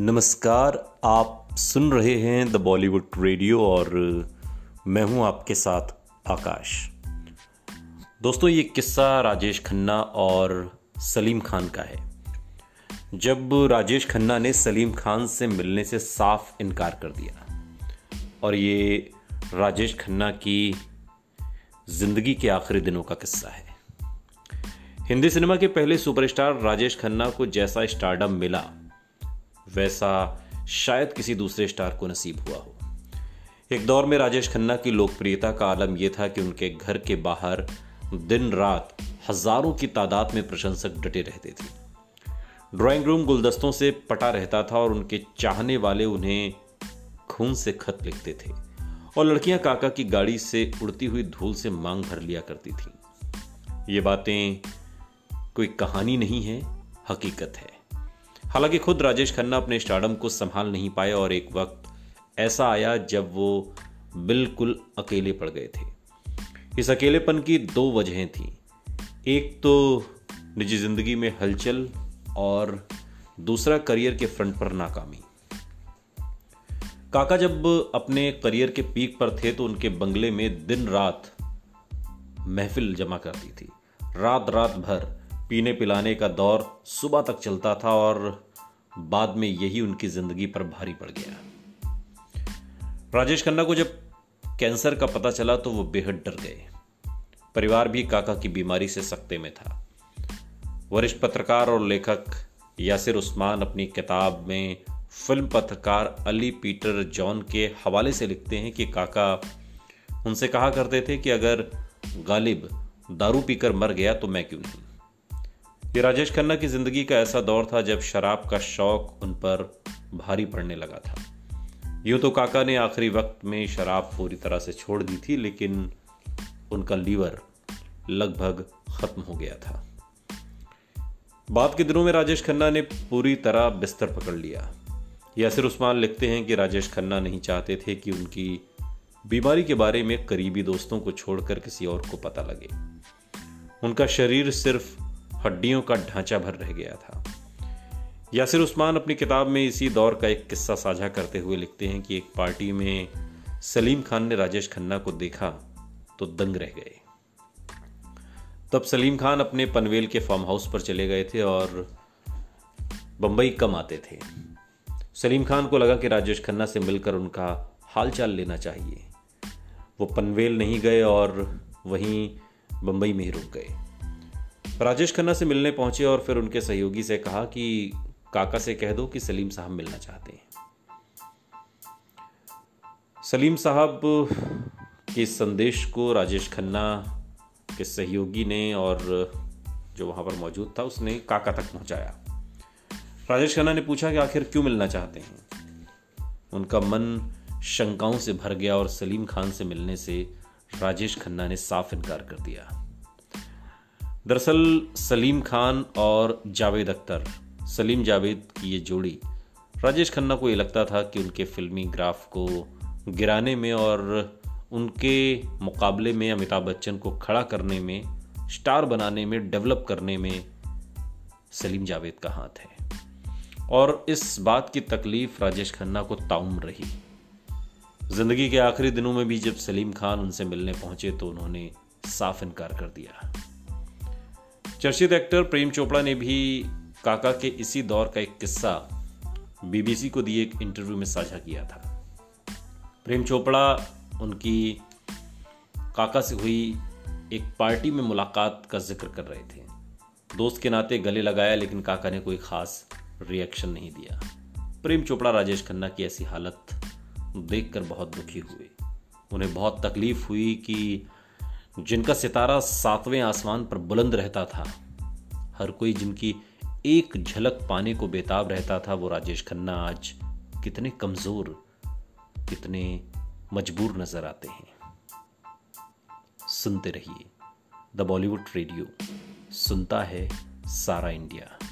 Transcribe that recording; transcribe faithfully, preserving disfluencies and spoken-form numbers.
नमस्कार, आप सुन रहे हैं द बॉलीवुड रेडियो और मैं हूं आपके साथ आकाश। दोस्तों, ये किस्सा राजेश खन्ना और सलीम खान का है। जब राजेश खन्ना ने सलीम खान से मिलने से साफ इनकार कर दिया और ये राजेश खन्ना की ज़िंदगी के आखिरी दिनों का किस्सा है। हिंदी सिनेमा के पहले सुपरस्टार राजेश खन्ना को जैसा स्टारडम मिला वैसा शायद किसी दूसरे स्टार को नसीब हुआ हो। एक दौर में राजेश खन्ना की लोकप्रियता का आलम यह था कि उनके घर के बाहर दिन रात हजारों की तादाद में प्रशंसक डटे रहते थे। ड्राइंग रूम गुलदस्तों से पटा रहता था और उनके चाहने वाले उन्हें खून से खत लिखते थे और लड़कियां काका की गाड़ी से उड़ती हुई धूल से मांग भर लिया करती थीं। ये बातें कोई कहानी नहीं है, हकीकत है। हालांकि खुद राजेश खन्ना अपने स्टारडम को संभाल नहीं पाए और एक वक्त ऐसा आया जब वो बिल्कुल अकेले पड़ गए थे। इस अकेलेपन की दो वजहें थीं, एक तो निजी जिंदगी में हलचल और दूसरा करियर के फ्रंट पर नाकामी। काका जब अपने करियर के पीक पर थे तो उनके बंगले में दिन रात महफिल जमा करती थी। रात रात भर पीने पिलाने का दौर सुबह तक चलता था और बाद में यही उनकी जिंदगी पर भारी पड़ गया। राजेश खन्ना को जब कैंसर का पता चला तो वो बेहद डर गए। परिवार भी काका की बीमारी से सख्ते में था। वरिष्ठ पत्रकार और लेखक यासिर उस्मान अपनी किताब में फिल्म पत्रकार अली पीटर जॉन के हवाले से लिखते हैं कि काका उनसे कहा करते थे कि अगर ग़ालिब दारू पीकर मर गया तो मैं क्यों नहीं। ये राजेश खन्ना की ज़िंदगी का ऐसा दौर था जब शराब का शौक उन पर भारी पड़ने लगा था। यूँ तो काका ने आखिरी वक्त में शराब पूरी तरह से छोड़ दी थी, लेकिन उनका लीवर लगभग ख़त्म हो गया था। बाद के दिनों में राजेश खन्ना ने पूरी तरह बिस्तर पकड़ लिया। यासिर उस्मान लिखते हैं कि राजेश खन्ना नहीं चाहते थे कि उनकी बीमारी के बारे में करीबी दोस्तों को छोड़कर किसी और को पता लगे। उनका शरीर सिर्फ हड्डियों का ढांचा भर रह गया था। यासिर उस्मान अपनी किताब में इसी दौर का एक किस्सा साझा करते हुए लिखते हैं कि एक पार्टी में सलीम खान ने राजेश खन्ना को देखा तो दंग रह गए। तब सलीम खान अपने पनवेल के फार्म हाउस पर चले गए थे और बंबई कम आते थे। सलीम खान को लगा कि राजेश खन्ना से मिलकर उनका हालचाल लेना चाहिए। वो पनवेल नहीं गए और वहीं बंबई में ही रुक गए। राजेश खन्ना से मिलने पहुंचे और फिर उनके सहयोगी से कहा कि काका से कह दो कि सलीम साहब मिलना चाहते हैं। सलीम साहब के संदेश को राजेश खन्ना के सहयोगी ने और जो वहां पर मौजूद था उसने काका तक पहुंचाया। राजेश खन्ना ने पूछा कि आखिर क्यों मिलना चाहते हैं। उनका मन शंकाओं से भर गया और सलीम खान से मिलने से राजेश खन्ना ने साफ इनकार कर दिया। दरअसल सलीम खान और जावेद अख्तर, सलीम जावेद की ये जोड़ी, राजेश खन्ना को ये लगता था कि उनके फिल्मी ग्राफ को गिराने में और उनके मुकाबले में अमिताभ बच्चन को खड़ा करने में, स्टार बनाने में, डेवलप करने में सलीम जावेद का हाथ है। और इस बात की तकलीफ राजेश खन्ना को ताउम रही। जिंदगी के आखिरी दिनों में भी जब सलीम खान उनसे मिलने पहुंचे तो उन्होंने साफ इनकार कर दिया। चर्चित एक्टर प्रेम चोपड़ा ने भी काका के इसी दौर का एक किस्सा बीबीसी को दिए एक इंटरव्यू में साझा किया था। प्रेम चोपड़ा उनकी काका से हुई एक पार्टी में मुलाकात का जिक्र कर रहे थे। दोस्त के नाते गले लगाया, लेकिन काका ने कोई खास रिएक्शन नहीं दिया। प्रेम चोपड़ा राजेश खन्ना की ऐसी हालत देखकर बहुत दुखी हुए। उन्हें बहुत तकलीफ हुई कि जिनका सितारा सातवें आसमान पर बुलंद रहता था, हर कोई जिनकी एक झलक पाने को बेताब रहता था, वो राजेश खन्ना आज कितने कमजोर, कितने मजबूर नजर आते हैं। सुनते रहिए द बॉलीवुड रेडियो, सुनता है सारा इंडिया।